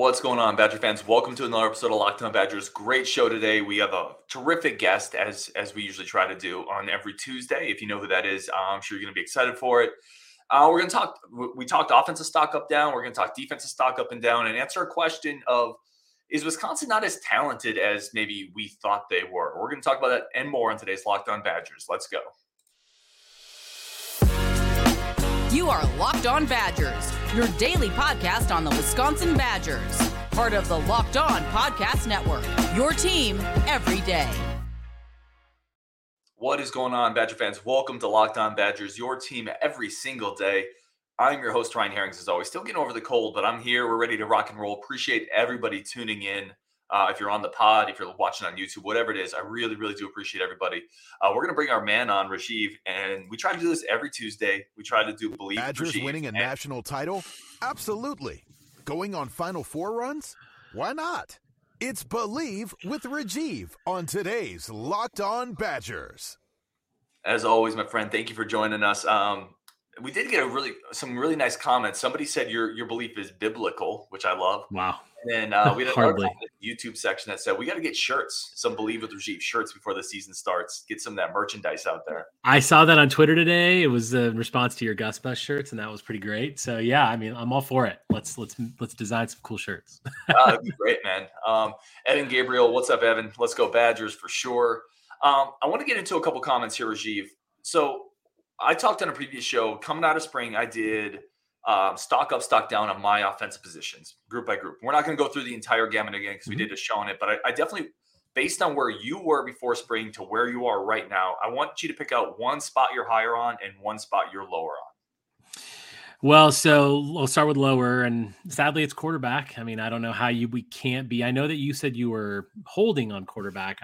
What's going on, Badger fans? Welcome to another episode of Locked on Badgers. Great show today. We have a terrific guest, as we usually try to do on every Tuesday. If you know who that is, I'm sure you're going to be excited for it. We're going to talk. We talked offensive stock up, down. We're going to talk defensive stock up and down and answer a question of, is Wisconsin not as talented as maybe we thought they were? We're going to talk about that and more on today's Locked on Badgers. Let's go. You are Locked on Badgers, your daily podcast on the Wisconsin Badgers, part of the Locked on Podcast Network, your team every day. What is going on, Badger fans? Welcome to Locked on Badgers, your team every single day. I'm your host, Ryan Herrings, as always. Still getting over the cold, but I'm here. We're ready to rock and roll. Appreciate everybody tuning in. If you're on the pod, if you're watching on YouTube, whatever it is, I really, really do appreciate everybody. We're going to bring our man on, Rajiv, and we try to do this every Tuesday. We try to do Believe Badgers Rajiv winning a national title? Absolutely. Going on Final Four runs? Why not? It's Believe with Rajiv on today's Locked on Badgers. As always, my friend, thank you for joining us. We did get some really nice comments. Somebody said your belief is biblical, which I love. Wow. And we had a YouTube section that said, we got to get shirts, some Believe with Rajiv shirts before the season starts. Get some of that merchandise out there. I saw that on Twitter today. It was in response to your Gus Bus shirts, and that was pretty great. So, yeah, I mean, I'm all for it. Let's design some cool shirts. That'd be great, man. Evan Gabriel, what's up, Evan? Let's go Badgers for sure. I want to get into a couple comments here, Rajiv. So I talked on a previous show, coming out of spring, I did – stock up, stock down on my offensive positions, group by group. We're not going to go through the entire gamut again because we did a show on it, but I definitely, based on where you were before spring to where you are right now, I want you to pick out one spot you're higher on and one spot you're lower on. Well, so we'll start with lower, and sadly it's quarterback. I mean, I don't know how we can't be. I know that you said you were holding on quarterback.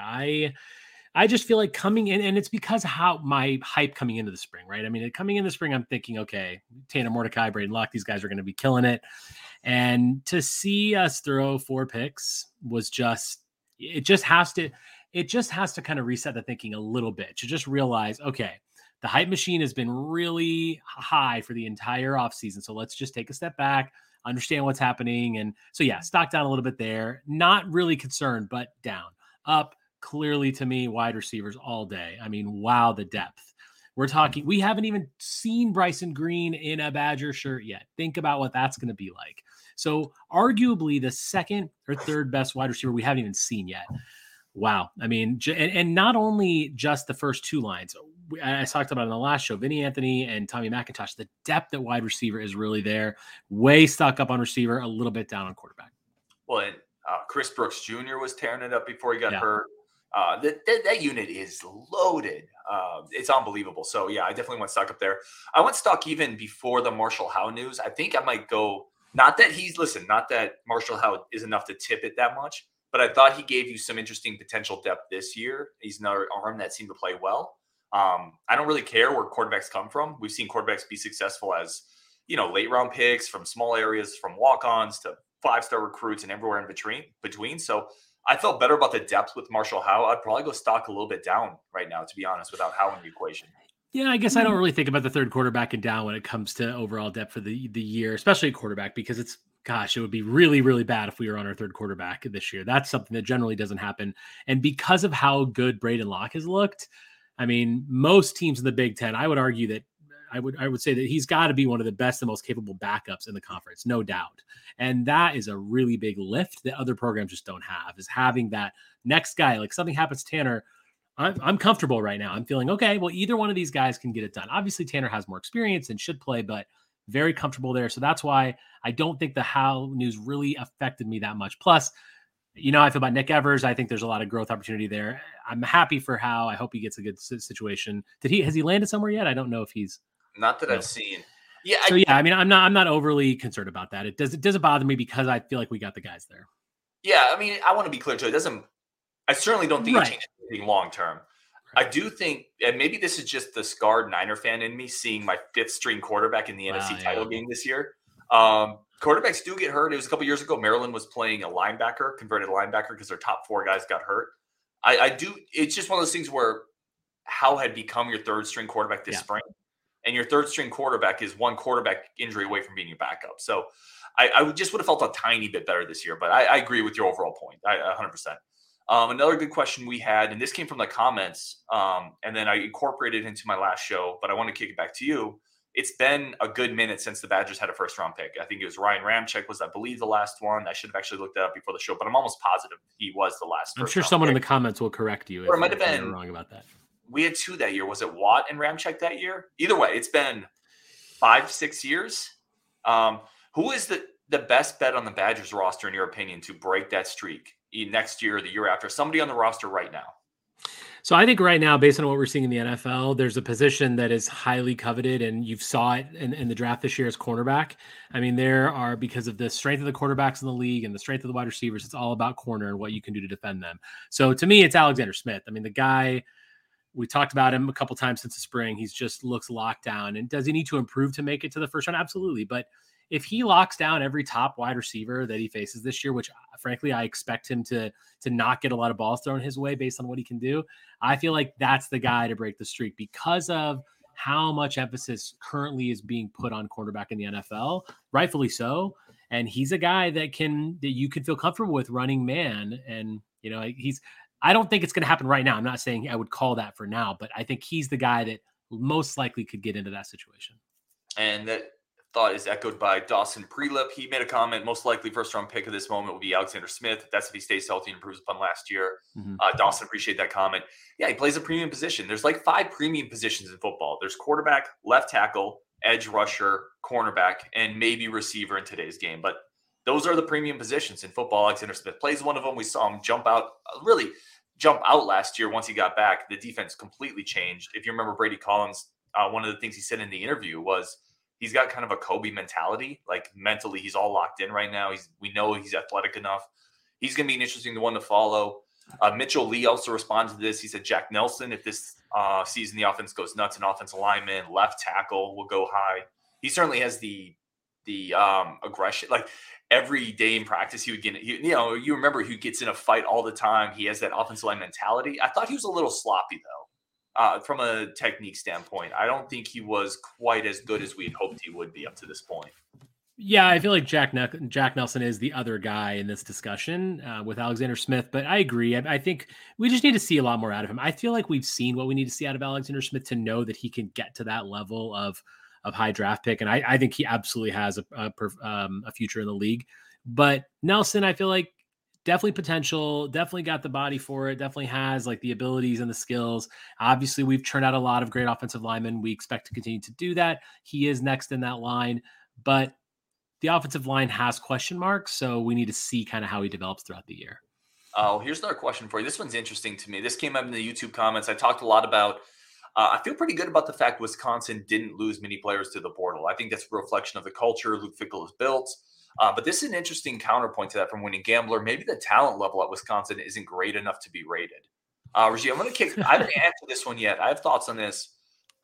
I just feel like coming in, and it's because of how my hype coming into the spring, right? I mean, coming in the spring, I'm thinking, okay, Tanner Mordecai, Braedyn Locke, these guys are going to be killing it. And to see us throw 4 picks was it just has to kind of reset the thinking a little bit to just realize, okay, the hype machine has been really high for the entire offseason. So let's just take a step back, understand what's happening. And so, yeah, stock down a little bit there. Not really concerned, but down, up. Clearly, to me, wide receivers all day. I mean, wow, the depth. We're talking, we haven't even seen Bryson Green in a Badger shirt yet. Think about what that's going to be like. So arguably the second or third best wide receiver we haven't even seen yet. Wow. I mean, and not only just the first 2 lines. I talked about in the last show, Vinnie Anthony and Tommy McIntosh, the depth at wide receiver is really there. Way stock up on receiver, a little bit down on quarterback. Well, and Chris Brooks Jr. was tearing it up before he got hurt. That unit is loaded. It's unbelievable. So, yeah, I definitely want stock up there. I want stock even before the Marshall Howe news. I think I might go – not that Marshall Howe is enough to tip it that much, but I thought he gave you some interesting potential depth this year. He's another arm that seemed to play well. I don't really care where quarterbacks come from. We've seen quarterbacks be successful as, late-round picks from small areas, from walk-ons to 5-star recruits and everywhere in between. So – I felt better about the depth with Marshall Howe. I'd probably go stock a little bit down right now, to be honest, without Howe in the equation. Yeah, I guess I don't really think about the third quarterback and down when it comes to overall depth for the year, especially quarterback, because it would be really, really bad if we were on our third quarterback this year. That's something that generally doesn't happen. And because of how good Braedyn Locke has looked, I mean, most teams in the Big Ten, I would say that he's got to be one of the best and most capable backups in the conference, no doubt. And that is a really big lift that other programs just don't have, is having that next guy. Like something happens to Tanner, I'm comfortable right now. I'm feeling, okay, well, either one of these guys can get it done. Obviously, Tanner has more experience and should play, but very comfortable there. So that's why I don't think the Howe news really affected me that much. Plus, I feel about Nick Evers. I think there's a lot of growth opportunity there. I'm happy for Howe. I hope he gets a good situation. Has he landed somewhere yet? I don't know if he's... Not that I've seen. Yeah. I mean, I'm not overly concerned about that. It doesn't bother me because I feel like we got the guys there. Yeah. I mean, I want to be clear too. I certainly don't think it changes anything long-term. Right. I do think, and maybe this is just the scarred Niner fan in me seeing my 5th string quarterback in the NFC title game this year. Quarterbacks do get hurt. It was a couple years ago. Maryland was playing a linebacker, converted linebacker, because their top 4 guys got hurt. It's just one of those things where Howe had become your 3rd string quarterback this spring. And your third string quarterback is one quarterback injury away from being your backup. So I just would have felt a tiny bit better this year, but I agree with your overall point. 100%. Another good question we had, and this came from the comments, and then I incorporated it into my last show, but I want to kick it back to you. It's been a good minute since the Badgers had a first-round pick. I think it was Ryan Ramczyk was, I believe, the last one. I should have actually looked that up before the show, but I'm almost positive he was the last. I'm sure someone pick in the comments will correct you or it might have been wrong about that. We had two that year. Was it Watt and Ramczyk that year? Either way, it's been 5-6 years. Who is the best bet on the Badgers roster, in your opinion, to break that streak next year or the year after? Somebody on the roster right now. So I think right now, based on what we're seeing in the NFL, there's a position that is highly coveted, and you've saw it in the draft this year as cornerback. I mean, there are, because of the strength of the quarterbacks in the league and the strength of the wide receivers, it's all about corner and what you can do to defend them. So to me, it's Alexander Smith. I mean, the guy, we talked about him a couple times since the spring. He's just looks locked down. And does he need to improve to make it to the first round? Absolutely. But if he locks down every top wide receiver that he faces this year, which frankly, I expect him to not get a lot of balls thrown his way based on what he can do, I feel like that's the guy to break the streak because of how much emphasis currently is being put on quarterback in the NFL, rightfully so. And he's a guy that you could feel comfortable with running man. And, you know, I don't think it's going to happen right now. I'm not saying I would call that for now, but I think he's the guy that most likely could get into that situation. And that thought is echoed by Dawson Prelip. He made a comment, most likely first round pick at this moment will be Alexander Smith. That's if he stays healthy and improves upon last year. Mm-hmm. Dawson, appreciate that comment. Yeah, he plays a premium position. There's like 5 premium positions in football. There's quarterback, left tackle, edge rusher, cornerback, and maybe receiver in today's game. But those are the premium positions in football. Alexander Smith plays one of them. We saw him jump out last year. Once he got back, the defense completely changed. If you remember Brady Collins, one of the things he said in the interview was, he's got kind of a Kobe mentality. Like mentally, he's all locked in right now. We know he's athletic enough. He's going to be an interesting one to follow. Mitchell Lee also responded to this. He said, Jack Nelson, if this season the offense goes nuts, an offensive lineman, left tackle will go high. He certainly has the aggression. Like every day in practice, he would get, you remember he gets in a fight all the time. He has that offensive line mentality. I thought he was a little sloppy though. From a technique standpoint, I don't think he was quite as good as we had hoped he would be up to this point. Yeah, I feel like Jack Nelson is the other guy in this discussion with Alexander Smith, but I agree. I think we just need to see a lot more out of him. I feel like we've seen what we need to see out of Alexander Smith to know that he can get to that level of high draft pick, and I think he absolutely has a future in the league. But Nelson, I feel like, definitely potential, definitely got the body for it, definitely has like the abilities and the skills. Obviously, we've churned out a lot of great offensive linemen. We expect to continue to do that. He is next in that line, but the offensive line has question marks, so we need to see kind of how he develops throughout the year. Oh, here's another question for you. This one's interesting to me. This came up in the YouTube comments. I talked a lot about, I feel pretty good about the fact Wisconsin didn't lose many players to the portal. I think that's a reflection of the culture Luke Fickell has built. But this is an interesting counterpoint to that from Winning Gambler. Maybe the talent level at Wisconsin isn't great enough to be rated. Rajiv, I haven't answered this one yet. I have thoughts on this.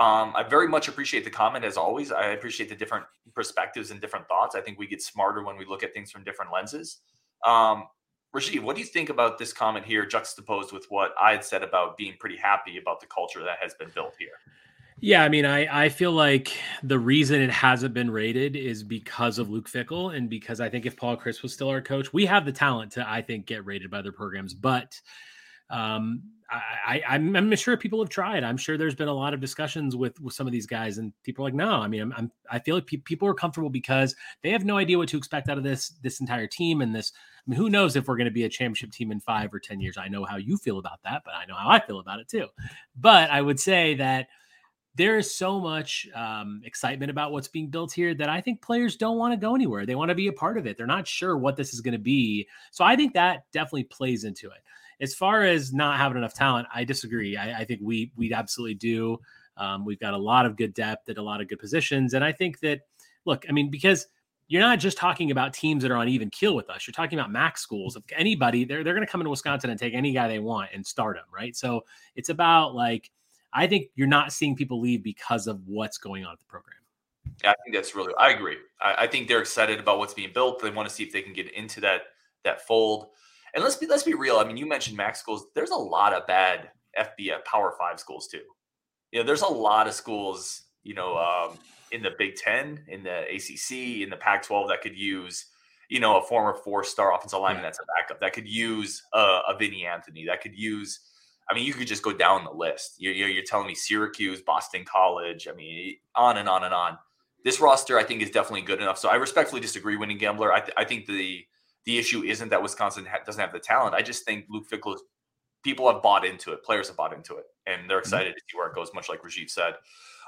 I very much appreciate the comment, as always. I appreciate the different perspectives and different thoughts. I think we get smarter when we look at things from different lenses. Rajiv, what do you think about this comment here juxtaposed with what I had said about being pretty happy about the culture that has been built here? Yeah, I mean, I feel like the reason it hasn't been rated is because of Luke Fickell and because I think if Paul Chris was still our coach, we have the talent to, I think, get rated by other programs. But I'm sure people have tried. I'm sure there's been a lot of discussions with some of these guys, and people are like, no, I mean, I feel like people are comfortable because they have no idea what to expect out of this entire team and this. I mean, who knows if we're going to be a championship team in 5 or 10 years? I know how you feel about that, but I know how I feel about it too. But I would say that there is so much excitement about what's being built here that I think players don't want to go anywhere. They want to be a part of it. They're not sure what this is going to be. So I think that definitely plays into it. As far as not having enough talent, I disagree. I think we absolutely do. We've got a lot of good depth at a lot of good positions. And I think that, look, I mean, because you're not just talking about teams that are on even keel with us. You're talking about MAC schools. If anybody, they're going to come into Wisconsin and take any guy they want and start him, right? So it's about like, I think you're not seeing people leave because of what's going on at the program. Yeah, I think that's really, I agree. I think they're excited about what's being built. They want to see if they can get into that fold. And let's be real. I mean, you mentioned MAC schools. There's a lot of bad FBS Power 5 schools too. You know, there's a lot of schools in the Big Ten, in the ACC, in the Pac-12 that could use, a former four-star offensive lineman that's a backup, that could use a Vinnie Anthony, that could use, you could just go down the list. You're telling me Syracuse, Boston College, on and on and on. This roster, I think, is definitely good enough. So I respectfully disagree, Winning Gambler. I think the issue isn't that Wisconsin doesn't have the talent. I just think Luke Fickell, people have bought into it. Players have bought into it, and they're excited to see where it goes, much like Rajiv said.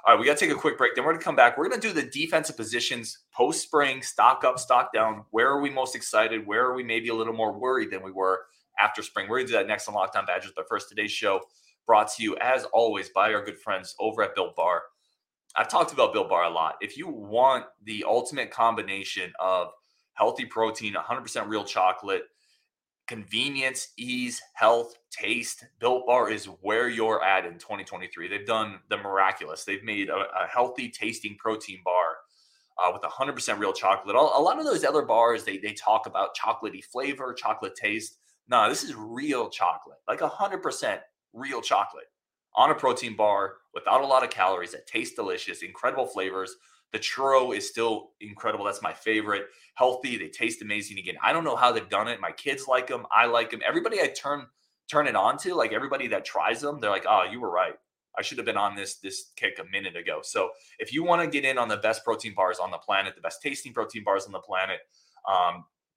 All right, we got to take a quick break. Then we're going to come back. We're going to do the defensive positions post-spring, stock up, stock down. Where are we most excited? Where are we maybe a little more worried than we were after spring? We're going to do that next on Locked On Badgers. But first, today's show brought to you, as always, by our good friends over at Built Bar. I've talked about Built Bar a lot. If you want the ultimate combination of healthy protein, 100% real chocolate, convenience, ease, health, taste, Built Bar is where you're at in 2023. They've done the miraculous. They've made a healthy tasting protein bar with 100% real chocolate. A lot of those other bars, they talk about chocolatey flavor, chocolate taste. No, this is real chocolate, like 100% real chocolate on a protein bar without a lot of calories that tastes delicious, incredible flavors. The churro is still incredible. That's my favorite. Healthy. They taste amazing. Again, I don't know how they've done it. My kids like them. I like them. Everybody I turn it on to, like everybody that tries them, they're like, oh, you were right. I should have been on this kick a minute ago. So if you want to get in on the best protein bars on the planet, the best tasting protein bars on the planet,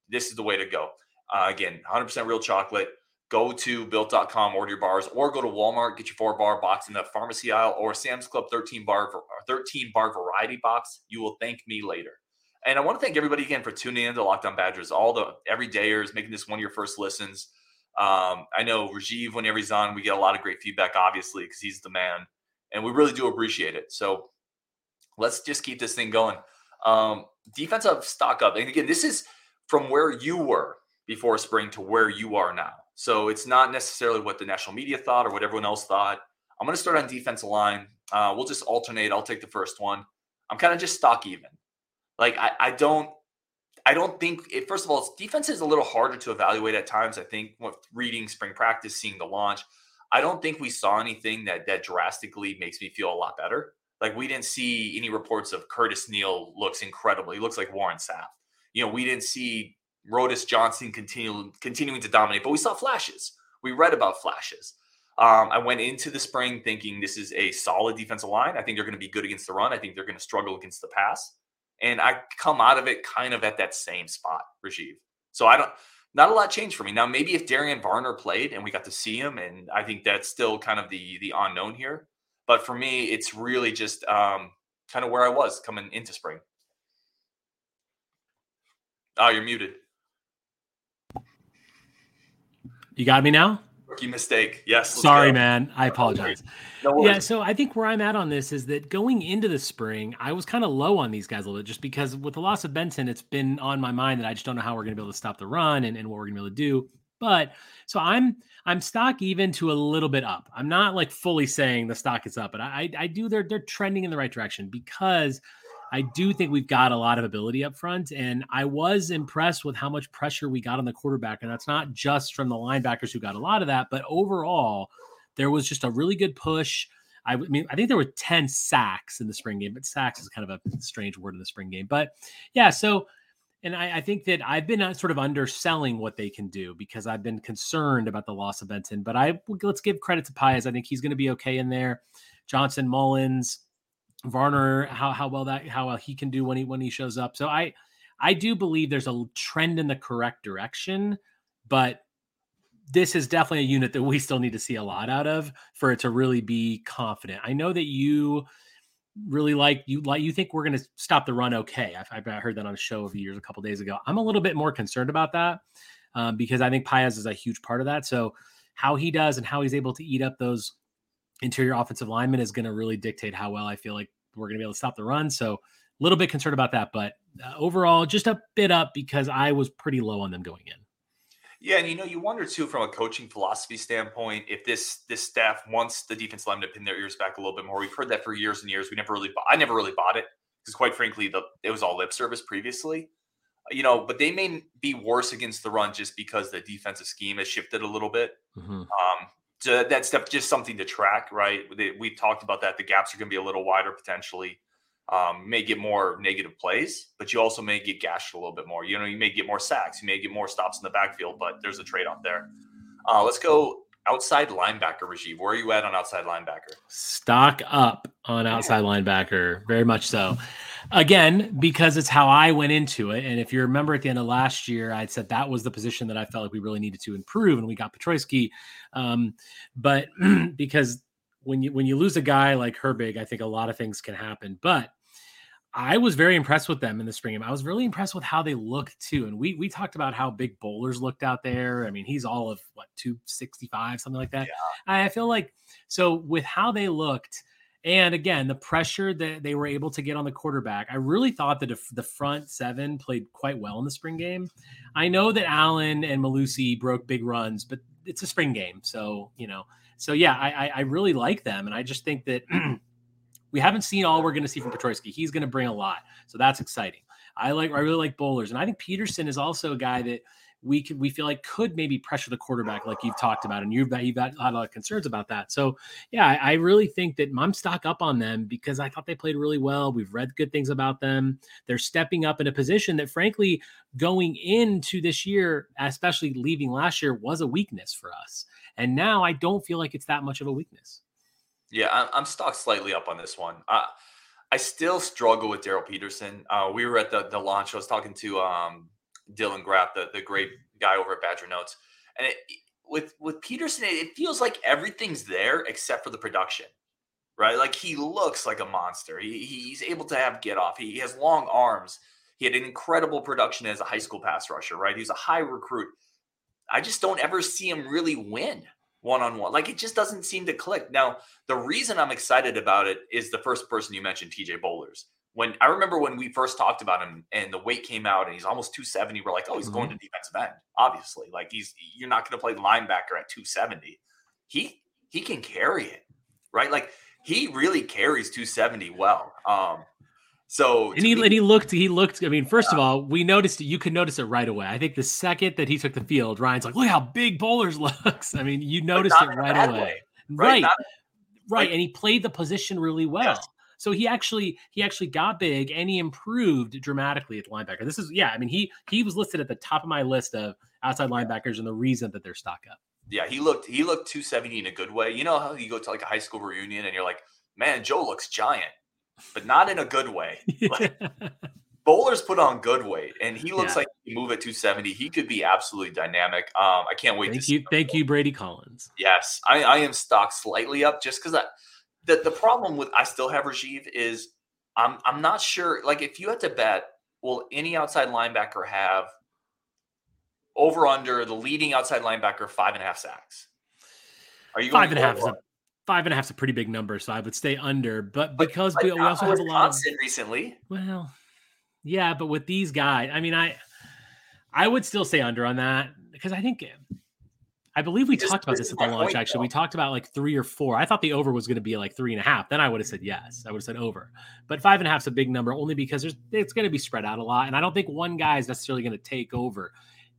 this is the way to go. Again, 100% real chocolate. Go to built.com, order your bars, or go to Walmart, get your 4-bar box in the pharmacy aisle, or Sam's Club 13-bar variety box. You will thank me later. And I want to thank everybody again for tuning in to Locked On Badgers, all the everydayers, making this one of your first listens. I know Rajiv, whenever he's on, we get a lot of great feedback, obviously, because he's the man, and we really do appreciate it. So let's just keep this thing going. Defensive stock up. And again, this is from where you were before spring to where you are now. So it's not necessarily what the national media thought or what everyone else thought. I'm going to start on defensive line. We'll just alternate. I'll take the first one. I'm kind of just stock even. Like I don't think it. First of all, defense is a little harder to evaluate at times. I think with reading spring practice, seeing the launch, I don't think we saw anything that drastically makes me feel a lot better. Like we didn't see any reports of Curtis Neal looks incredible. He looks like Warren Sapp. We didn't see Rodis Johnson continuing to dominate, but we saw flashes. We read about flashes. I went into the spring thinking this is a solid defensive line. I think they're going to be good against the run. I think they're going to struggle against the pass. And I come out of it kind of at that same spot, Rajiv. So not a lot changed for me. Now, maybe if Darian Varner played and we got to see him, and I think that's still kind of the unknown here. But for me, it's really just kind of where I was coming into spring. Oh, you're muted. You got me now? Rookie mistake. Yes. Sorry, man. I apologize. No worries. Yeah, so I think where I'm at on this is that going into the spring, I was kind of low on these guys a little bit just because with the loss of Benton, it's been on my mind that I just don't know how we're going to be able to stop the run and what we're going to be able to do. But so I'm stock even to a little bit up. I'm not like fully saying the stock is up, but I do. They're trending in the right direction because I do think we've got a lot of ability up front, and I was impressed with how much pressure we got on the quarterback. And that's not just from the linebackers who got a lot of that, but overall there was just a really good push. I mean, I think there were 10 sacks in the spring game, but sacks is kind of a strange word in the spring game, but yeah. So, and I think that I've been sort of underselling what they can do because I've been concerned about the loss of Benton, but let's give credit to Paez. I think he's going to be okay in there. Johnson, Mullins, Varner, how well he can do when he shows up. So I do believe there's a trend in the correct direction, but this is definitely a unit that we still need to see a lot out of for it to really be confident. I know that you really you think we're going to stop the run. Okay. I heard that on a show of yours a couple of days ago. I'm a little bit more concerned about that because I think Paez is a huge part of that. So how he does and how he's able to eat up those interior offensive lineman is going to really dictate how well I feel like we're going to be able to stop the run. So a little bit concerned about that, but overall just a bit up because I was pretty low on them going in. Yeah. And you wonder too, from a coaching philosophy standpoint, if this staff wants the defense lineman to pin their ears back a little bit more. We've heard that for years and years. I never really bought it because quite frankly, it was all lip service previously, but they may be worse against the run just because the defensive scheme has shifted a little bit. Mm-hmm. that's just something to track, right? We've talked about that. The gaps are going to be a little wider potentially. May get more negative plays, but you also may get gashed a little bit more. You know, you may get more sacks. You may get more stops in the backfield, but there's a trade-off there. Let's go outside linebacker, Rajiv. Where are you at on outside linebacker? Stock up on outside linebacker, very much so. Again, because it's how I went into it. And if you remember at the end of last year, I said that was the position that I felt like we really needed to improve, and we got Petrovsky. But because when you lose a guy like Herbig, I think a lot of things can happen. But I was very impressed with them in the spring game. I was really impressed with how they looked too. And we talked about how big Bollers looked out there. I mean, he's all of what, 265, something like that. Yeah. I feel like, so with how they looked, and again, the pressure that they were able to get on the quarterback, I really thought that the front seven played quite well in the spring game. I know that Allen and Malusi broke big runs, but it's a spring game. So, you know, so yeah, I really like them. And I just think that we haven't seen all we're going to see from Petrovsky. He's going to bring a lot. So that's exciting. I really like Bollers. And I think Peterson is also a guy that we feel like could maybe pressure the quarterback like you've talked about. And you've had a lot of concerns about that. So yeah, I really think that I'm stock up on them because I thought they played really well. We've read good things about them. They're stepping up in a position that frankly going into this year, especially leaving last year, was a weakness for us. And now I don't feel like it's that much of a weakness. Yeah, I'm stocked slightly up on this one. I still struggle with Darrell Peterson. We were at the launch. I was talking to Dylan Graff, the great guy over at Badger Notes. And with Peterson, it feels like everything's there except for the production, right? Like he looks like a monster. He's able to have get off. He has long arms. He had an incredible production as a high school pass rusher, right? He's a high recruit. I just don't ever see him really win one-on-one. Like it just doesn't seem to click. Now, the reason I'm excited about it is the first person you mentioned, TJ Bollers. When I remember when we first talked about him and the weight came out and he's almost 270, we're like, oh, he's going to defensive end. Obviously, like you're not going to play linebacker at 270. He can carry it, right? Like he really carries 270 well. So he looked. I mean, first of all, we noticed it. You could notice it right away. I think the second that he took the field, Ryan's like, "Look how big Bollers looks." I mean, you noticed it right away, right? And he played the position really well. Yes. So he actually got big and he improved dramatically at the linebacker. This is, yeah. I mean, he was listed at the top of my list of outside linebackers and the reason that they're stock up. Yeah, he looked 270 in a good way. You know how you go to like a high school reunion and you're like, "Man, Joe looks giant." But not in a good way. Like, Bollers put on good weight, and he looks like he can move at 270. He could be absolutely dynamic. I can't wait to see. Thank you, Brady Collins. Yes, I am stocked slightly up just because the problem with I still have Rajiv is I'm not sure. Like if you had to bet, will any outside linebacker have over under the leading outside linebacker 5.5 sacks? Are you going 5.5? 5.5 is a pretty big number, so I would stay under. But because we also have a lot of recently. Well, yeah, but with these guys, I mean, I would still stay under on that because I believe we talked about this at the launch. Actually, we talked about like 3 or 4. I thought the over was going to be like 3.5. Then I would have said yes. I would have said over. But 5.5 is a big number only because it's going to be spread out a lot, and I don't think one guy is necessarily going to take over.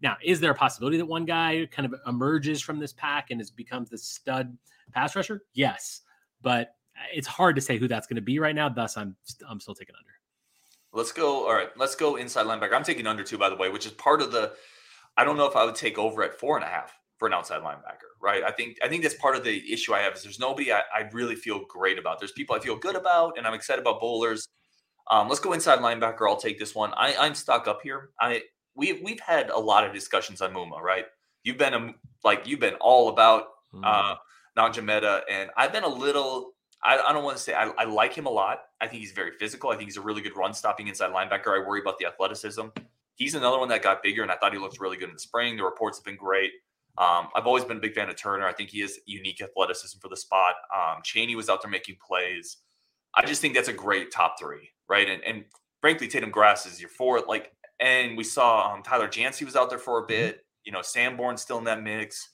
Now, is there a possibility that one guy kind of emerges from this pack and becomes the stud pass rusher? Yes, but it's hard to say who that's going to be right now. Thus, I'm still taking under. Let's go. All right, let's go inside linebacker. I'm taking under too, by the way, which is part of the. I don't know if I would take over at 4.5 for an outside linebacker, right? I think that's part of the issue I have is there's nobody I really feel great about. There's people I feel good about, and I'm excited about Bollers. Let's go inside linebacker. I'll take this one. I'm stuck up here. We've had a lot of discussions on Muma, right? You've been all about Najee Mehta, and I've been a little. I don't want to say I like him a lot. I think he's very physical. I think he's a really good run stopping inside linebacker. I worry about the athleticism. He's another one that got bigger, and I thought he looked really good in the spring. The reports have been great. I've always been a big fan of Turner. I think he has unique athleticism for the spot. Chaney was out there making plays. I just think that's a great top three, right? And frankly, Tatum Grass is your fourth, like. And we saw Tyler Jancy was out there for a bit. You know, Sanborn's still in that mix.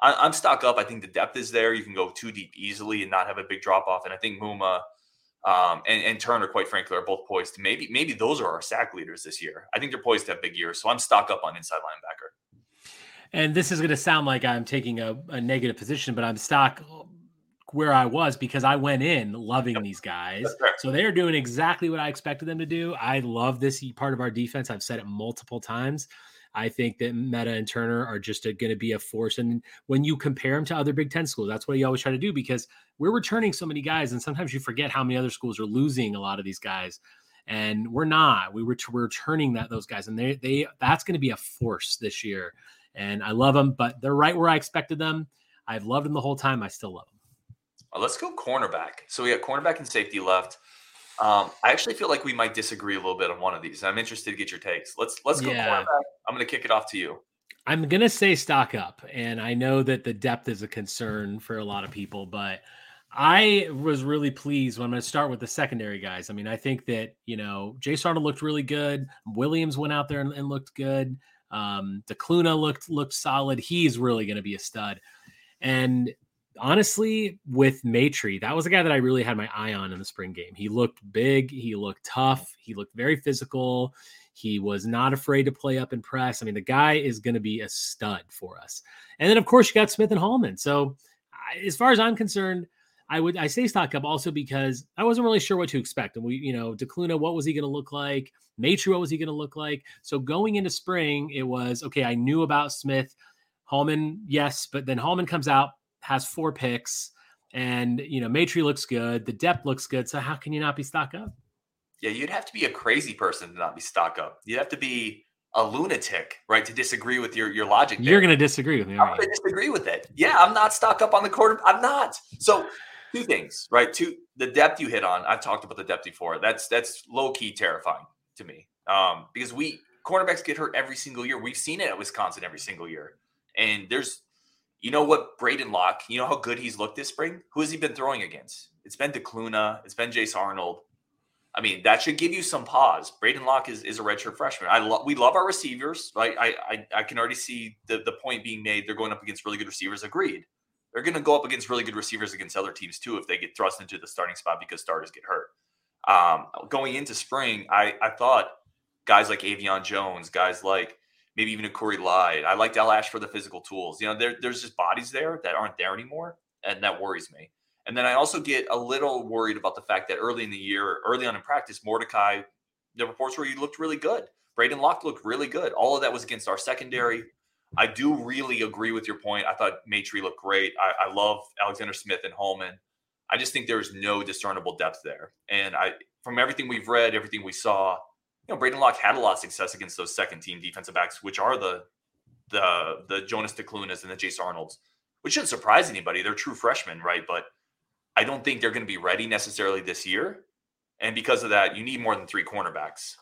I'm stock up. I think the depth is there. You can go too deep easily and not have a big drop-off. And I think Muma and Turner, quite frankly, are both poised to maybe those are our sack leaders this year. I think they're poised to have big years. So I'm stock up on inside linebacker. and this is going to sound like I'm taking a negative position, but I'm stuck where I was because I went in loving these guys. So they're doing exactly what I expected them to do. I love this part of our defense. I've said it multiple times. I think that Mehta and Turner are just going to be a force. And when you compare them to other Big Ten schools, that's what you always try to do, because we're returning so many guys. And sometimes you forget how many other schools are losing a lot of these guys. And we're not, we're returning those guys. And they that's going to be a force this year. And I love them, but they're right where I expected them. I've loved them the whole time. I still love them. Let's go cornerback. So we got cornerback and safety left. I actually feel like we might disagree a little bit on one of these. I'm interested to get your takes. Let's go cornerback. I'm going to kick it off to you. I'm going to say stock up. And I know that the depth is a concern for a lot of people, but I was really pleased when I'm going to start with the secondary guys. I mean, I think that, Jace Arnold looked really good. Williams went out there and looked good. Decluna looked solid. He's really going to be a stud. And honestly, with Maitre, that was a guy that I really had my eye on in the spring game. He looked big. He looked tough. He looked very physical. He was not afraid to play up and press. I mean, the guy is going to be a stud for us. And then, of course, you got Smith and Hallman. So as far as I'm concerned, I say stock up also because I wasn't really sure what to expect. And Decluna, what was he going to look like? Maitre, what was he going to look like? So going into spring, it was, okay, I knew about Smith. Hallman, yes. But then Hallman comes out, has 4 picks, and Maitre looks good. The depth looks good. So how can you not be stock up? Yeah. You'd have to be a crazy person to not be stock up. You'd have to be a lunatic, right? To disagree with your logic. You're going to disagree with me. I'm going to disagree with it. Yeah. I'm not stock up on the quarter. I'm not. So 2 things, right? 2, the depth you hit on, I've talked about the depth before. That's low key terrifying to me. Because cornerbacks get hurt every single year. We've seen it at Wisconsin every single year. And there's, Braedyn Locke, how good he's looked this spring? Who has he been throwing against? It's been Decluna. It's been Jace Arnold. I mean, that should give you some pause. Braedyn Locke is a redshirt freshman. We love our receivers, right? I can already see the point being made. They're going up against really good receivers. Agreed. They're going to go up against really good receivers against other teams too if they get thrust into the starting spot because starters get hurt. Going into spring, I thought guys like Avion Jones, guys like maybe even a Corey Lied. I liked Al Ash for the physical tools. There's just bodies there that aren't there anymore, and that worries me. And then I also get a little worried about the fact that early on in practice, Mordecai, the reports were he looked really good. Braedyn Locke looked really good. All of that was against our secondary. I do really agree with your point. I thought Maitre looked great. I love Alexander Smith and Hallman. I just think there's no discernible depth there. And from everything we've read, everything we saw, Braedyn Locke had a lot of success against those second-team defensive backs, which are the Jonas Declunas and the Jace Arnolds, which shouldn't surprise anybody. They're true freshmen, right? But I don't think they're going to be ready necessarily this year. And because of that, you need more than 3 cornerbacks.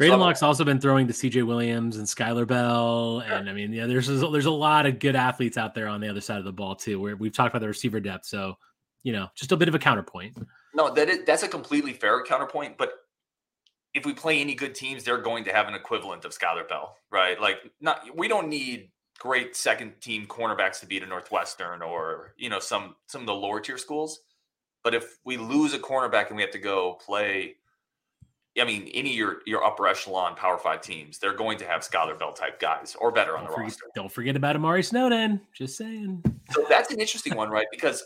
Braedyn Locke's also been throwing to CJ Williams and Skylar Bell. Sure. And, there's a lot of good athletes out there on the other side of the ball, too, where we've talked about the receiver depth. So, just a bit of a counterpoint. No, that's a completely fair counterpoint, but if we play any good teams, they're going to have an equivalent of Skylar Bell, right? We don't need great second team cornerbacks to beat a Northwestern or, some of the lower tier schools. But if we lose a cornerback and we have to go play, any of your upper echelon Power 5 teams, they're going to have Skylar Bell type guys or better on the roster. Don't forget about Amari Snowden. Just saying. So that's an interesting one, right? Because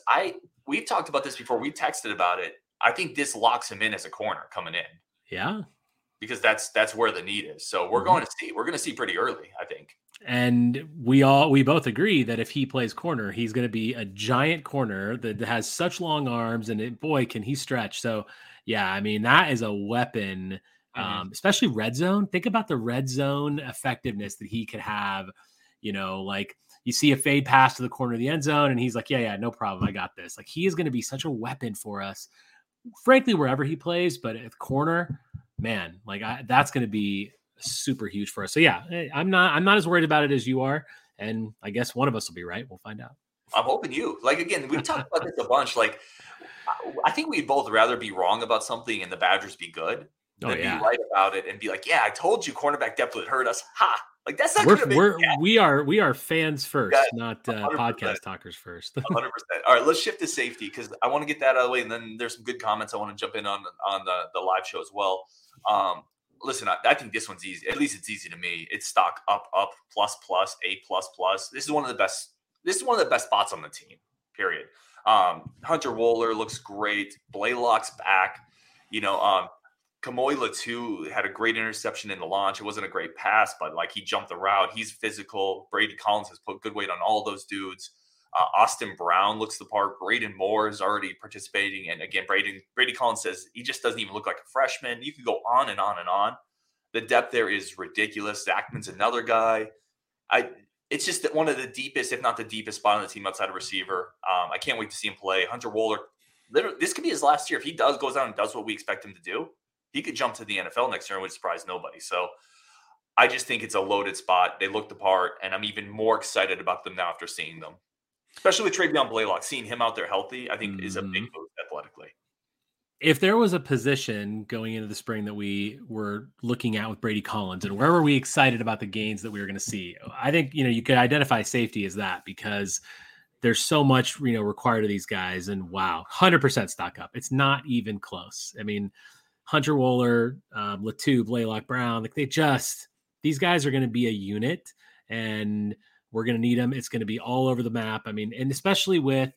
we've talked about this before. We texted about it. I think this locks him in as a corner coming in. Yeah. Because that's where the need is. So we're going to see pretty early, I think. And we both agree that if he plays corner, he's going to be a giant corner that has such long arms, and can he stretch. So yeah, that is a weapon, especially red zone. Think about the red zone effectiveness that he could have, you see a fade pass to the corner of the end zone and he's like, yeah, no problem. I got this. He is going to be such a weapon for us, frankly, wherever he plays, but at corner, man, that's going to be super huge for us. So yeah, I'm not as worried about it as you are. And I guess one of us will be right. We'll find out. I'm hoping you, again, we've talked about this a bunch. I think we'd both rather be wrong about something and the Badgers be good than be right about it and be like, yeah, I told you cornerback depth would hurt us. Ha. That's not good. We are fans first, not podcast talkers first. 100%. All right, let's shift to safety because I want to get that out of the way, and then there's some good comments I want to jump in on the live show as well. listen, I think this one's easy. At least it's easy to me. It's stock up, plus, A plus. This is one of the best spots on the team, period. Hunter Wohler looks great. Blaylock's back. Kamoila, too, had a great interception in the launch. It wasn't a great pass, but, he jumped the route. He's physical. Brady Collins has put good weight on all those dudes. Austin Brown looks the part. Braden Moore is already participating. And, again, Brady Collins says he just doesn't even look like a freshman. You can go on and on and on. The depth there is ridiculous. Zachman's another guy. It's just one of the deepest, if not the deepest, spot on the team outside of receiver. I can't wait to see him play. Hunter Wohler, this could be his last year. If he goes out and does what we expect him to do, he could jump to the NFL next year and would surprise nobody. So I just think it's a loaded spot. They looked the part, and I'm even more excited about them now after seeing them. Especially with Travion Blaylock, seeing him out there healthy, I think is a big move athletically. If there was a position going into the spring that we were looking at with Brady Collins and where were we excited about the gains that we were going to see, I think, you could identify safety as that because there's so much, required of these guys. And wow, 100% stock up. It's not even close. I mean, Hunter Wohler, Latu, Blaylock, Brown, these guys are going to be a unit and we're going to need them. It's going to be all over the map. I mean, and especially with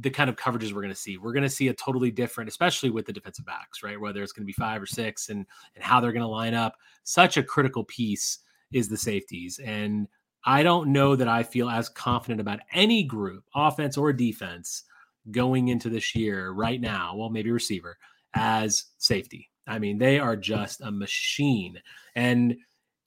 the kind of coverages we're going to see. We're going to see a totally different, especially with the defensive backs, right? Whether it's going to be 5 or 6 and how they're going to line up. Such a critical piece is the safeties. And I don't know that I feel as confident about any group, offense or defense, going into this year right now, well, maybe receiver, as safety. I mean, they are just a machine. And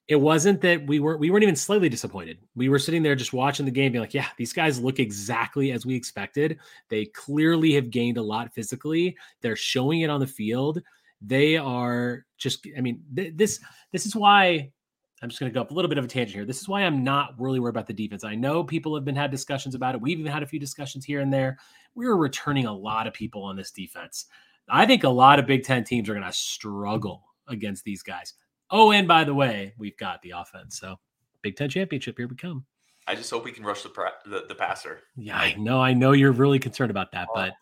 it wasn't that we weren't even slightly disappointed. We were sitting there just watching the game being like, yeah, these guys look exactly as we expected. They clearly have gained a lot physically. They're showing it on the field. They are just, this is why I'm just going to go up a little bit of a tangent here. This is why I'm not really worried about the defense. I know people have had discussions about it. We've even had a few discussions here and there. We were returning a lot of people on this defense. I think a lot of Big Ten teams are going to struggle against these guys. Oh, and by the way, we've got the offense. So Big Ten championship, here we come. I just hope we can rush the passer. Yeah, I know you're really concerned about that, but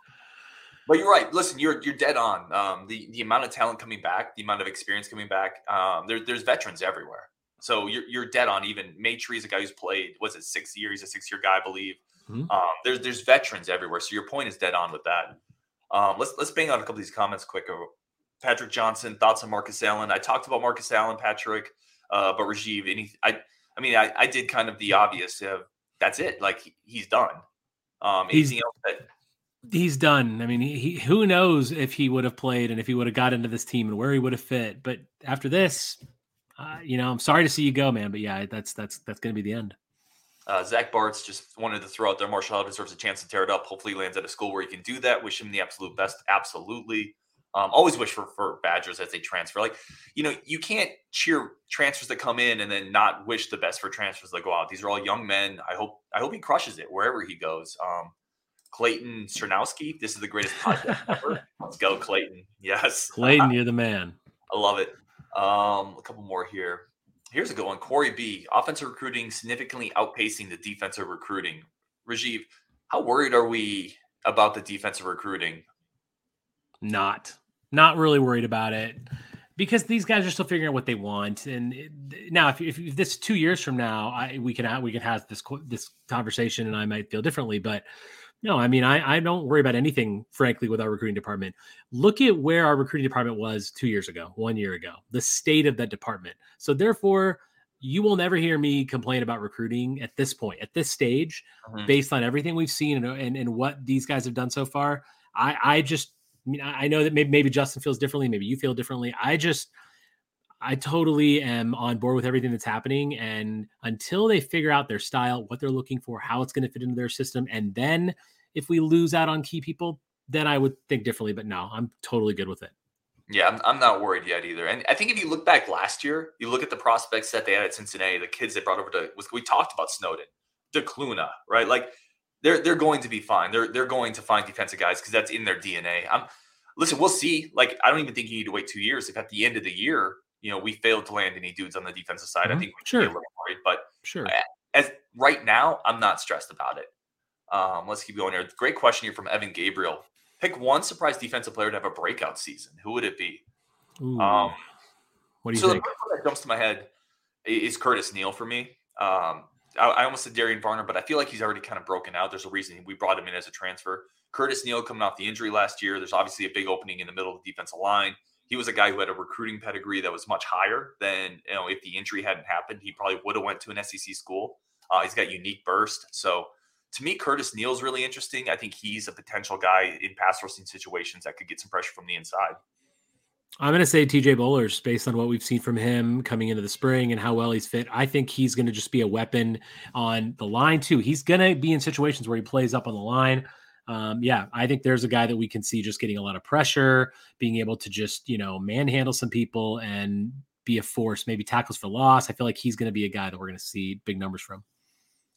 you're right. Listen, you're dead on. The amount of talent coming back, the amount of experience coming back. There's veterans everywhere. So you're dead on. Even Maitre is a guy who's played, 6 years? He's a 6-year guy, I believe. Mm-hmm. There's veterans everywhere. So your point is dead on with that. Let's bang out a couple of these comments quicker. Patrick Johnson, thoughts on Marcus Allen. I talked about Marcus Allen, Patrick, but Rajiv, I did kind of the obvious. That's it. He's done. Anything else that he's done. I mean, he who knows if he would have played and if he would have got into this team and where he would have fit. But after this, I'm sorry to see you go, man. But yeah, that's going to be the end. Zach Bartz just wanted to throw out there. Marshall Howe deserves a chance to tear it up. Hopefully he lands at a school where he can do that. Wish him the absolute best. Absolutely. Always wish for Badgers as they transfer. You can't cheer transfers that come in and then not wish the best for transfers that go out. These are all young men. I hope he crushes it wherever he goes. Clayton Chernowski, this is the greatest podcast ever. Let's go, Clayton. Yes. Clayton, you're the man. I love it. A couple more here. Here's a good one. Corey B. Offensive recruiting significantly outpacing the defensive recruiting. Rajiv, how worried are we about the defensive recruiting? Not really worried about it because these guys are still figuring out what they want. And now, if this 2 years from now, we can have this conversation, and I might feel differently. But no, I don't worry about anything, frankly, with our recruiting department. Look at where our recruiting department was 2 years ago, 1 year ago, the state of that department. So therefore, you will never hear me complain about recruiting at this point, at this stage, based on everything we've seen and what these guys have done so far. I know that maybe Justin feels differently. Maybe you feel differently. I totally am on board with everything that's happening. And until they figure out their style, what they're looking for, how it's going to fit into their system. And then if we lose out on key people, then I would think differently. But no, I'm totally good with it. Yeah, I'm not worried yet either. And I think if you look back last year, you look at the prospects that they had at Cincinnati, the kids they brought over we talked about Snowden, Decluna, right? They're going to be fine. They're going to find defensive guys because that's in their DNA. Listen, we'll see. I don't even think you need to wait 2 years. If at the end of the year, we failed to land any dudes on the defensive side, I think we should be a little worried. But sure, as right now, I'm not stressed about it. Let's keep going here. Great question here from Evan Gabriel. Pick one surprise defensive player to have a breakout season. Who would it be? What do you think? The first one that jumps to my head is Curtis Neal for me. I almost said Darian Varner, but I feel like he's already kind of broken out. There's a reason we brought him in as a transfer. Curtis Neal coming off the injury last year. There's obviously a big opening in the middle of the defensive line. He was a guy who had a recruiting pedigree that was much higher than, you know, if the injury hadn't happened, he probably would have went to an SEC school. He's got unique burst. So to me, Curtis Neal's really interesting. I think he's a potential guy in pass rushing situations that could get some pressure from the inside. I'm going to say TJ Bollers based on what we've seen from him coming into the spring and how well he's fit. I think he's going to just be a weapon on the line too. He's going to be in situations where he plays up on the line. I think there's a guy that we can see just getting a lot of pressure, being able to just, manhandle some people and be a force, maybe tackles for loss. I feel like he's going to be a guy that we're going to see big numbers from.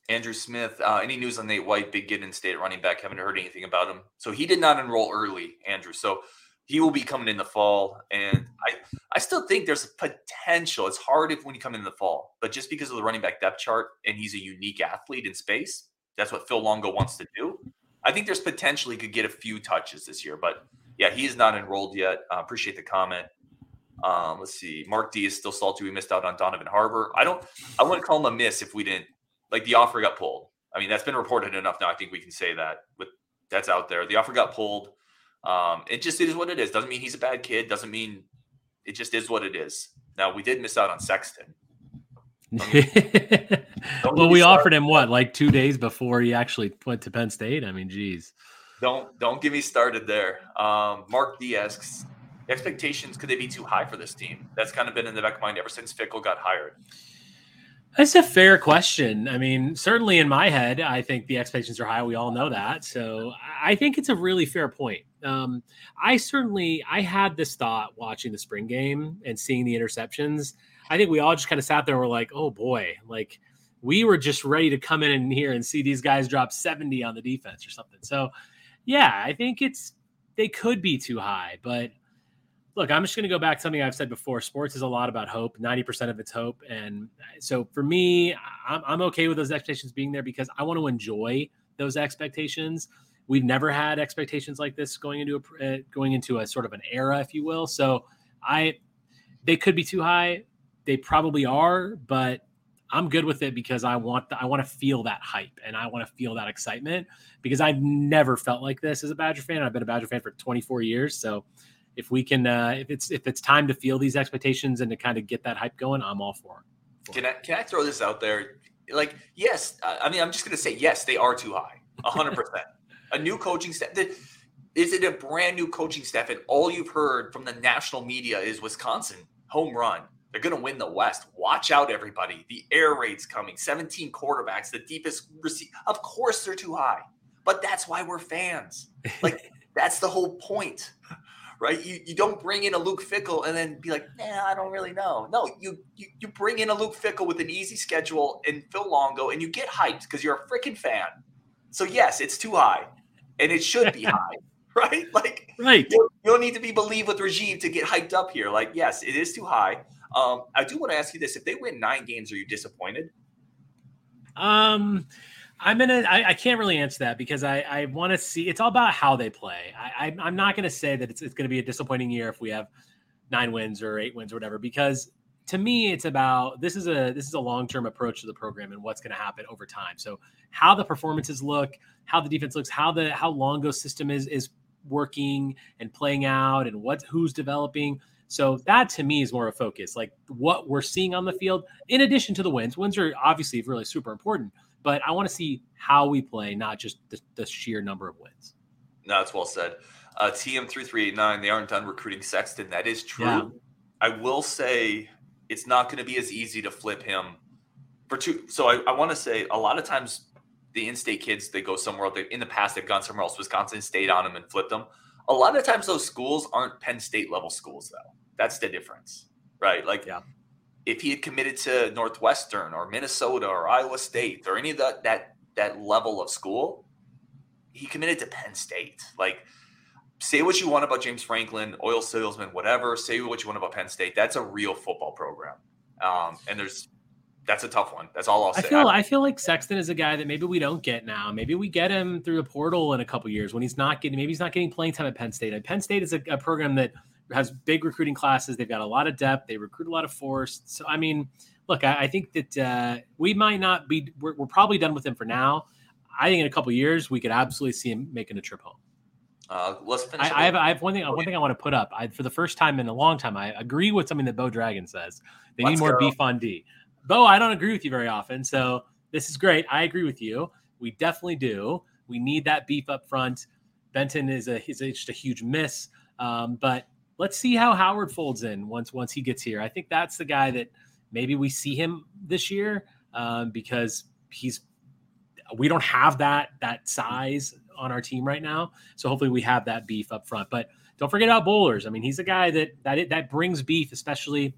Andrew Smith, any news on Nate White, big Gideon State running back? Haven't heard anything about him. So he did not enroll early, Andrew. So he will be coming in the fall. And I still think there's potential. It's hard when you come in the fall, but just because of the running back depth chart and he's a unique athlete in space, that's what Phil Longo wants to do. I think there's potentially could get a few touches this year, but yeah, he is not enrolled yet. Appreciate the comment. Let's see. Mark D is still salty. We missed out on Donovan Harbor. I wouldn't call him a miss if we didn't, like, the offer got pulled. I mean, that's been reported enough now. I think we can say that that's out there. The offer got pulled. It just is what it is. Doesn't mean he's a bad kid. Doesn't mean it just is what it is. Now we did miss out on Sexton. Well, we offered him like 2 days before he actually went to Penn State. I mean, geez. Don't get me started there. Mark D asks, expectations, could they be too high for this team? That's kind of been in the back of mind ever since Fickell got hired. That's a fair question. I mean, certainly in my head, I think the expectations are high. We all know that. So I think it's a really fair point. I had this thought watching the spring game and seeing the interceptions. I think we all just kind of sat there and were like, oh boy, like we were just ready to come in here and see these guys drop 70 on the defense or something. So yeah, I think they could be too high, but look, I'm just going to go back to something I've said before. Sports is a lot about hope, 90% of it's hope. And so for me, I'm okay with those expectations being there because I want to enjoy those expectations. We've never had expectations like this going into a sort of an era, if you will. So they could be too high. They probably are, but I'm good with it because I want to feel that hype and I want to feel that excitement because I've never felt like this as a Badger fan. I've been a Badger fan for 24 years. So if we can, if it's time to feel these expectations and to kind of get that hype going, I'm all for it. Can I throw this out there? Like, yes. I mean, I'm just going to say, yes, they are too high. 100%. A new coaching staff. Is it a brand new coaching staff? And all you've heard from the national media is Wisconsin home run. They're going to win the West. Watch out, everybody. The air raid's coming. 17 quarterbacks, the deepest receiver. Of course they're too high, but that's why we're fans. Like, that's the whole point, right? You don't bring in a Luke Fickell and then be like, nah, I don't really know. No, you bring in a Luke Fickell with an easy schedule and Phil Longo, and you get hyped because you're a freaking fan. So, yes, it's too high, and it should be high. Right? Like, right. You don't need to be believed with Rajiv to get hyped up here. Like, yes, it is too high. I do want to ask you this. If they win 9 games, are you disappointed? I can't really answer that because I want to see – it's all about how they play. I'm not going to say that it's going to be a disappointing year if we have 9 wins or 8 wins or whatever because – to me, it's about this is a long-term approach to the program and what's going to happen over time. So how the performances look, how the defense looks, how Longo's system is working and playing out and who's developing. So that to me is more of a focus, like what we're seeing on the field in addition to the wins. Wins are obviously really super important, but I want to see how we play, not just the sheer number of wins. No, that's well said. TM3389, they aren't done recruiting Sexton. That is true. Yeah. I will say – it's not going to be as easy to flip him for two. So I want to say a lot of times the in-state kids, they go somewhere else. In the past, they've gone somewhere else. Wisconsin stayed on them and flipped them. A lot of times those schools aren't Penn State level schools though. That's the difference, right? Like if he had committed to Northwestern or Minnesota or Iowa State or any of that level of school, he committed to Penn State. Like, say what you want about James Franklin, oil salesman, whatever. Say what you want about Penn State. That's a real football program. That's a tough one. That's all I'll say. I feel like Sexton is a guy that maybe we don't get now. Maybe we get him through the portal in a couple years when he's not getting playing time at Penn State. And Penn State is a program that has big recruiting classes. They've got a lot of depth. They recruit a lot of force. So, I mean, look, I think that we might not be – we're probably done with him for now. I think in a couple of years, we could absolutely see him making a trip home. Let's finish. I have one thing I want to put up. For the first time in a long time, I agree with something that Bo Dragon says. They need more beef on D. Bo, I don't agree with you very often, so this is great. I agree with you. We definitely do. We need that beef up front. Benton is just a huge miss, but let's see how Howard folds in once he gets here. I think that's the guy that maybe we see him this year because we don't have that size on our team right now. So hopefully we have that beef up front, but don't forget about Bollers. I mean, he's a guy that brings beef, especially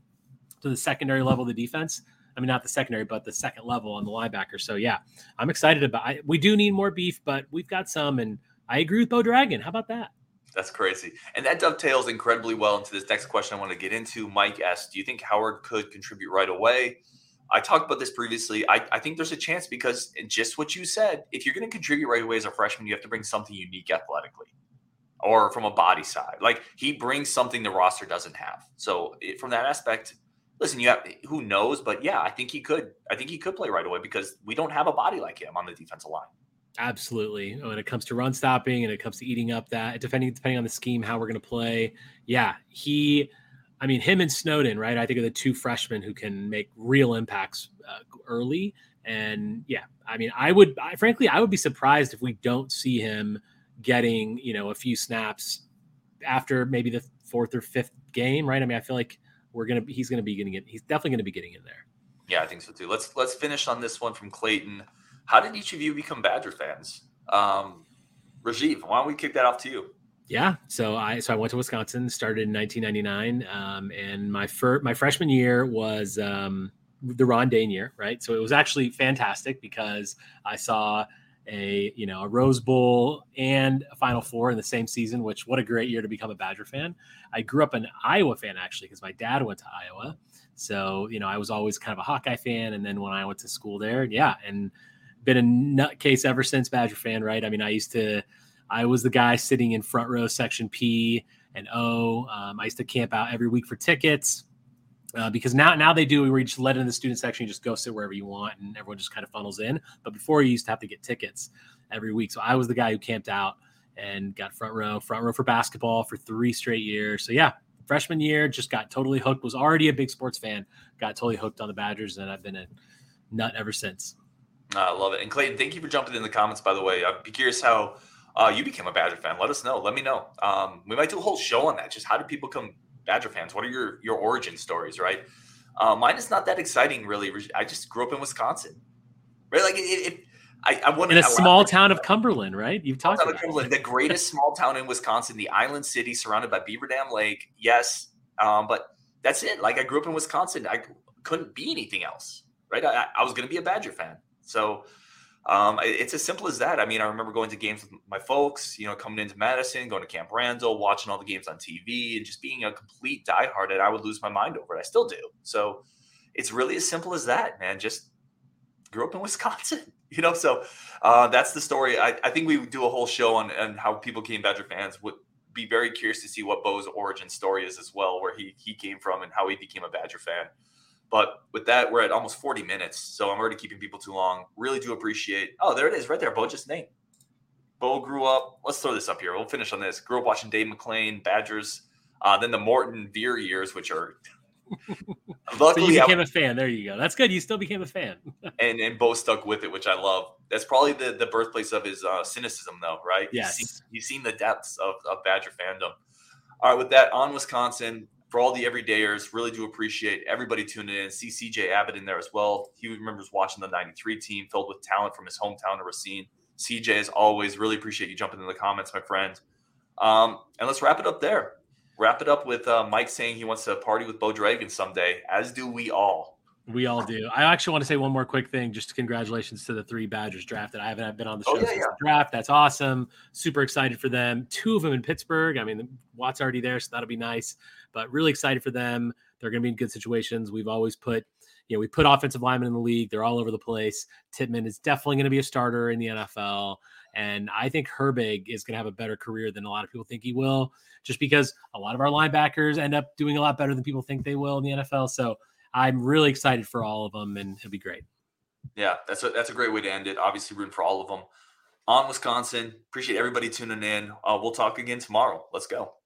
to the secondary level of the defense. I mean, not the secondary, but the second level on the linebacker. So yeah, I'm excited we do need more beef, but we've got some, and I agree with Bo Dragon. How about that? That's crazy. And that dovetails incredibly well into this next question I want to get into. Mike asked, do you think Howard could contribute right away? I talked about this previously. I think there's a chance because just what you said, if you're going to contribute right away as a freshman, you have to bring something unique athletically or from a body side. Like he brings something the roster doesn't have. So from that aspect, listen, who knows, but yeah, I think he could play right away because we don't have a body like him on the defensive line. Absolutely. When it comes to run stopping and it comes to eating up that depending on the scheme, how we're going to play. Yeah. Him and Snowden, right? I think are the two freshmen who can make real impacts early. And yeah, I mean, I would be surprised if we don't see him getting, a few snaps after maybe the fourth or fifth game, right? I mean, I feel like he's definitely going to be getting in there. Yeah, I think so too. Let's finish on this one from Clayton. How did each of you become Badger fans? Rajiv, why don't we kick that off to you? Yeah. So I went to Wisconsin, started in 1999. And my freshman year was the Ron Dane year, right? So it was actually fantastic because I saw a Rose Bowl and a Final Four in the same season, which what a great year to become a Badger fan. I grew up an Iowa fan actually, because my dad went to Iowa. So, I was always kind of a Hawkeye fan. And then when I went to school there, yeah. And been a nutcase ever since, Badger fan, right? I mean, I was the guy sitting in front row section P and O. I used to camp out every week for tickets because now they do. We just let into the student section. You just go sit wherever you want, and everyone just kind of funnels in. But before, you used to have to get tickets every week. So I was the guy who camped out and got front row for basketball for 3 straight years. So yeah, freshman year just got totally hooked. Was already a big sports fan. Got totally hooked on the Badgers, and I've been a nut ever since. I love it. And Clayton, thank you for jumping in the comments. By the way, I'd be curious how. You became a Badger fan. Let us know. Let me know. We might do a whole show on that. Just how do people become Badger fans? What are your origin stories, right? Mine is not that exciting, really. I just grew up in Wisconsin, right? Like I wonder in a small town of Cumberland, right? You've talked about Cumberland, the greatest small town in Wisconsin, the island city surrounded by Beaver Dam Lake. Yes, but that's it. Like I grew up in Wisconsin. I couldn't be anything else, right? I was going to be a Badger fan, so. It's as simple as that. I mean, I remember going to games with my folks, coming into Madison, going to Camp Randall, watching all the games on TV and just being a complete diehard, and I would lose my mind over it. I still do. So it's really as simple as that, man. Just grew up in Wisconsin, So that's the story. I think we would do a whole show on how people became Badger fans. Would be very curious to see what Bo's origin story is as well, where he came from and how he became a Badger fan. But with that, we're at almost 40 minutes, so I'm already keeping people too long. Really do appreciate – oh, there it is right there. Bo just named. Bo grew up – let's throw this up here. We'll finish on this. Grew up watching Dave McClain, Badgers, then the Morton Veer years, which are – luckily, so you became a fan. There you go. That's good. You still became a fan. and Bo stuck with it, which I love. That's probably the birthplace of his cynicism, though, right? Yes. You've seen the depths of Badger fandom. All right, with that, on Wisconsin – for all the everydayers, really do appreciate everybody tuning in. See CJ Abbott in there as well. He remembers watching the 93 team filled with talent from his hometown of Racine. CJ, as always, really appreciate you jumping in the comments, my friend. And let's wrap it up there. Wrap it up with Mike saying he wants to party with Bo Dragon someday, as do we all. We all do. I actually want to say one more quick thing. Just congratulations to the 3 Badgers drafted. I haven't been on the show since the draft. That's awesome. Super excited for them. 2 of them in Pittsburgh. I mean, Watt's already there, so that'll be nice. But really excited for them. They're going to be in good situations. We've always put, we put offensive linemen in the league. They're all over the place. Tittman is definitely going to be a starter in the NFL. And I think Herbig is going to have a better career than a lot of people think he will, just because a lot of our linebackers end up doing a lot better than people think they will in the NFL. So I'm really excited for all of them, and it'll be great. Yeah, that's a great way to end it. Obviously, rooting for all of them on Wisconsin. Appreciate everybody tuning in. We'll talk again tomorrow. Let's go.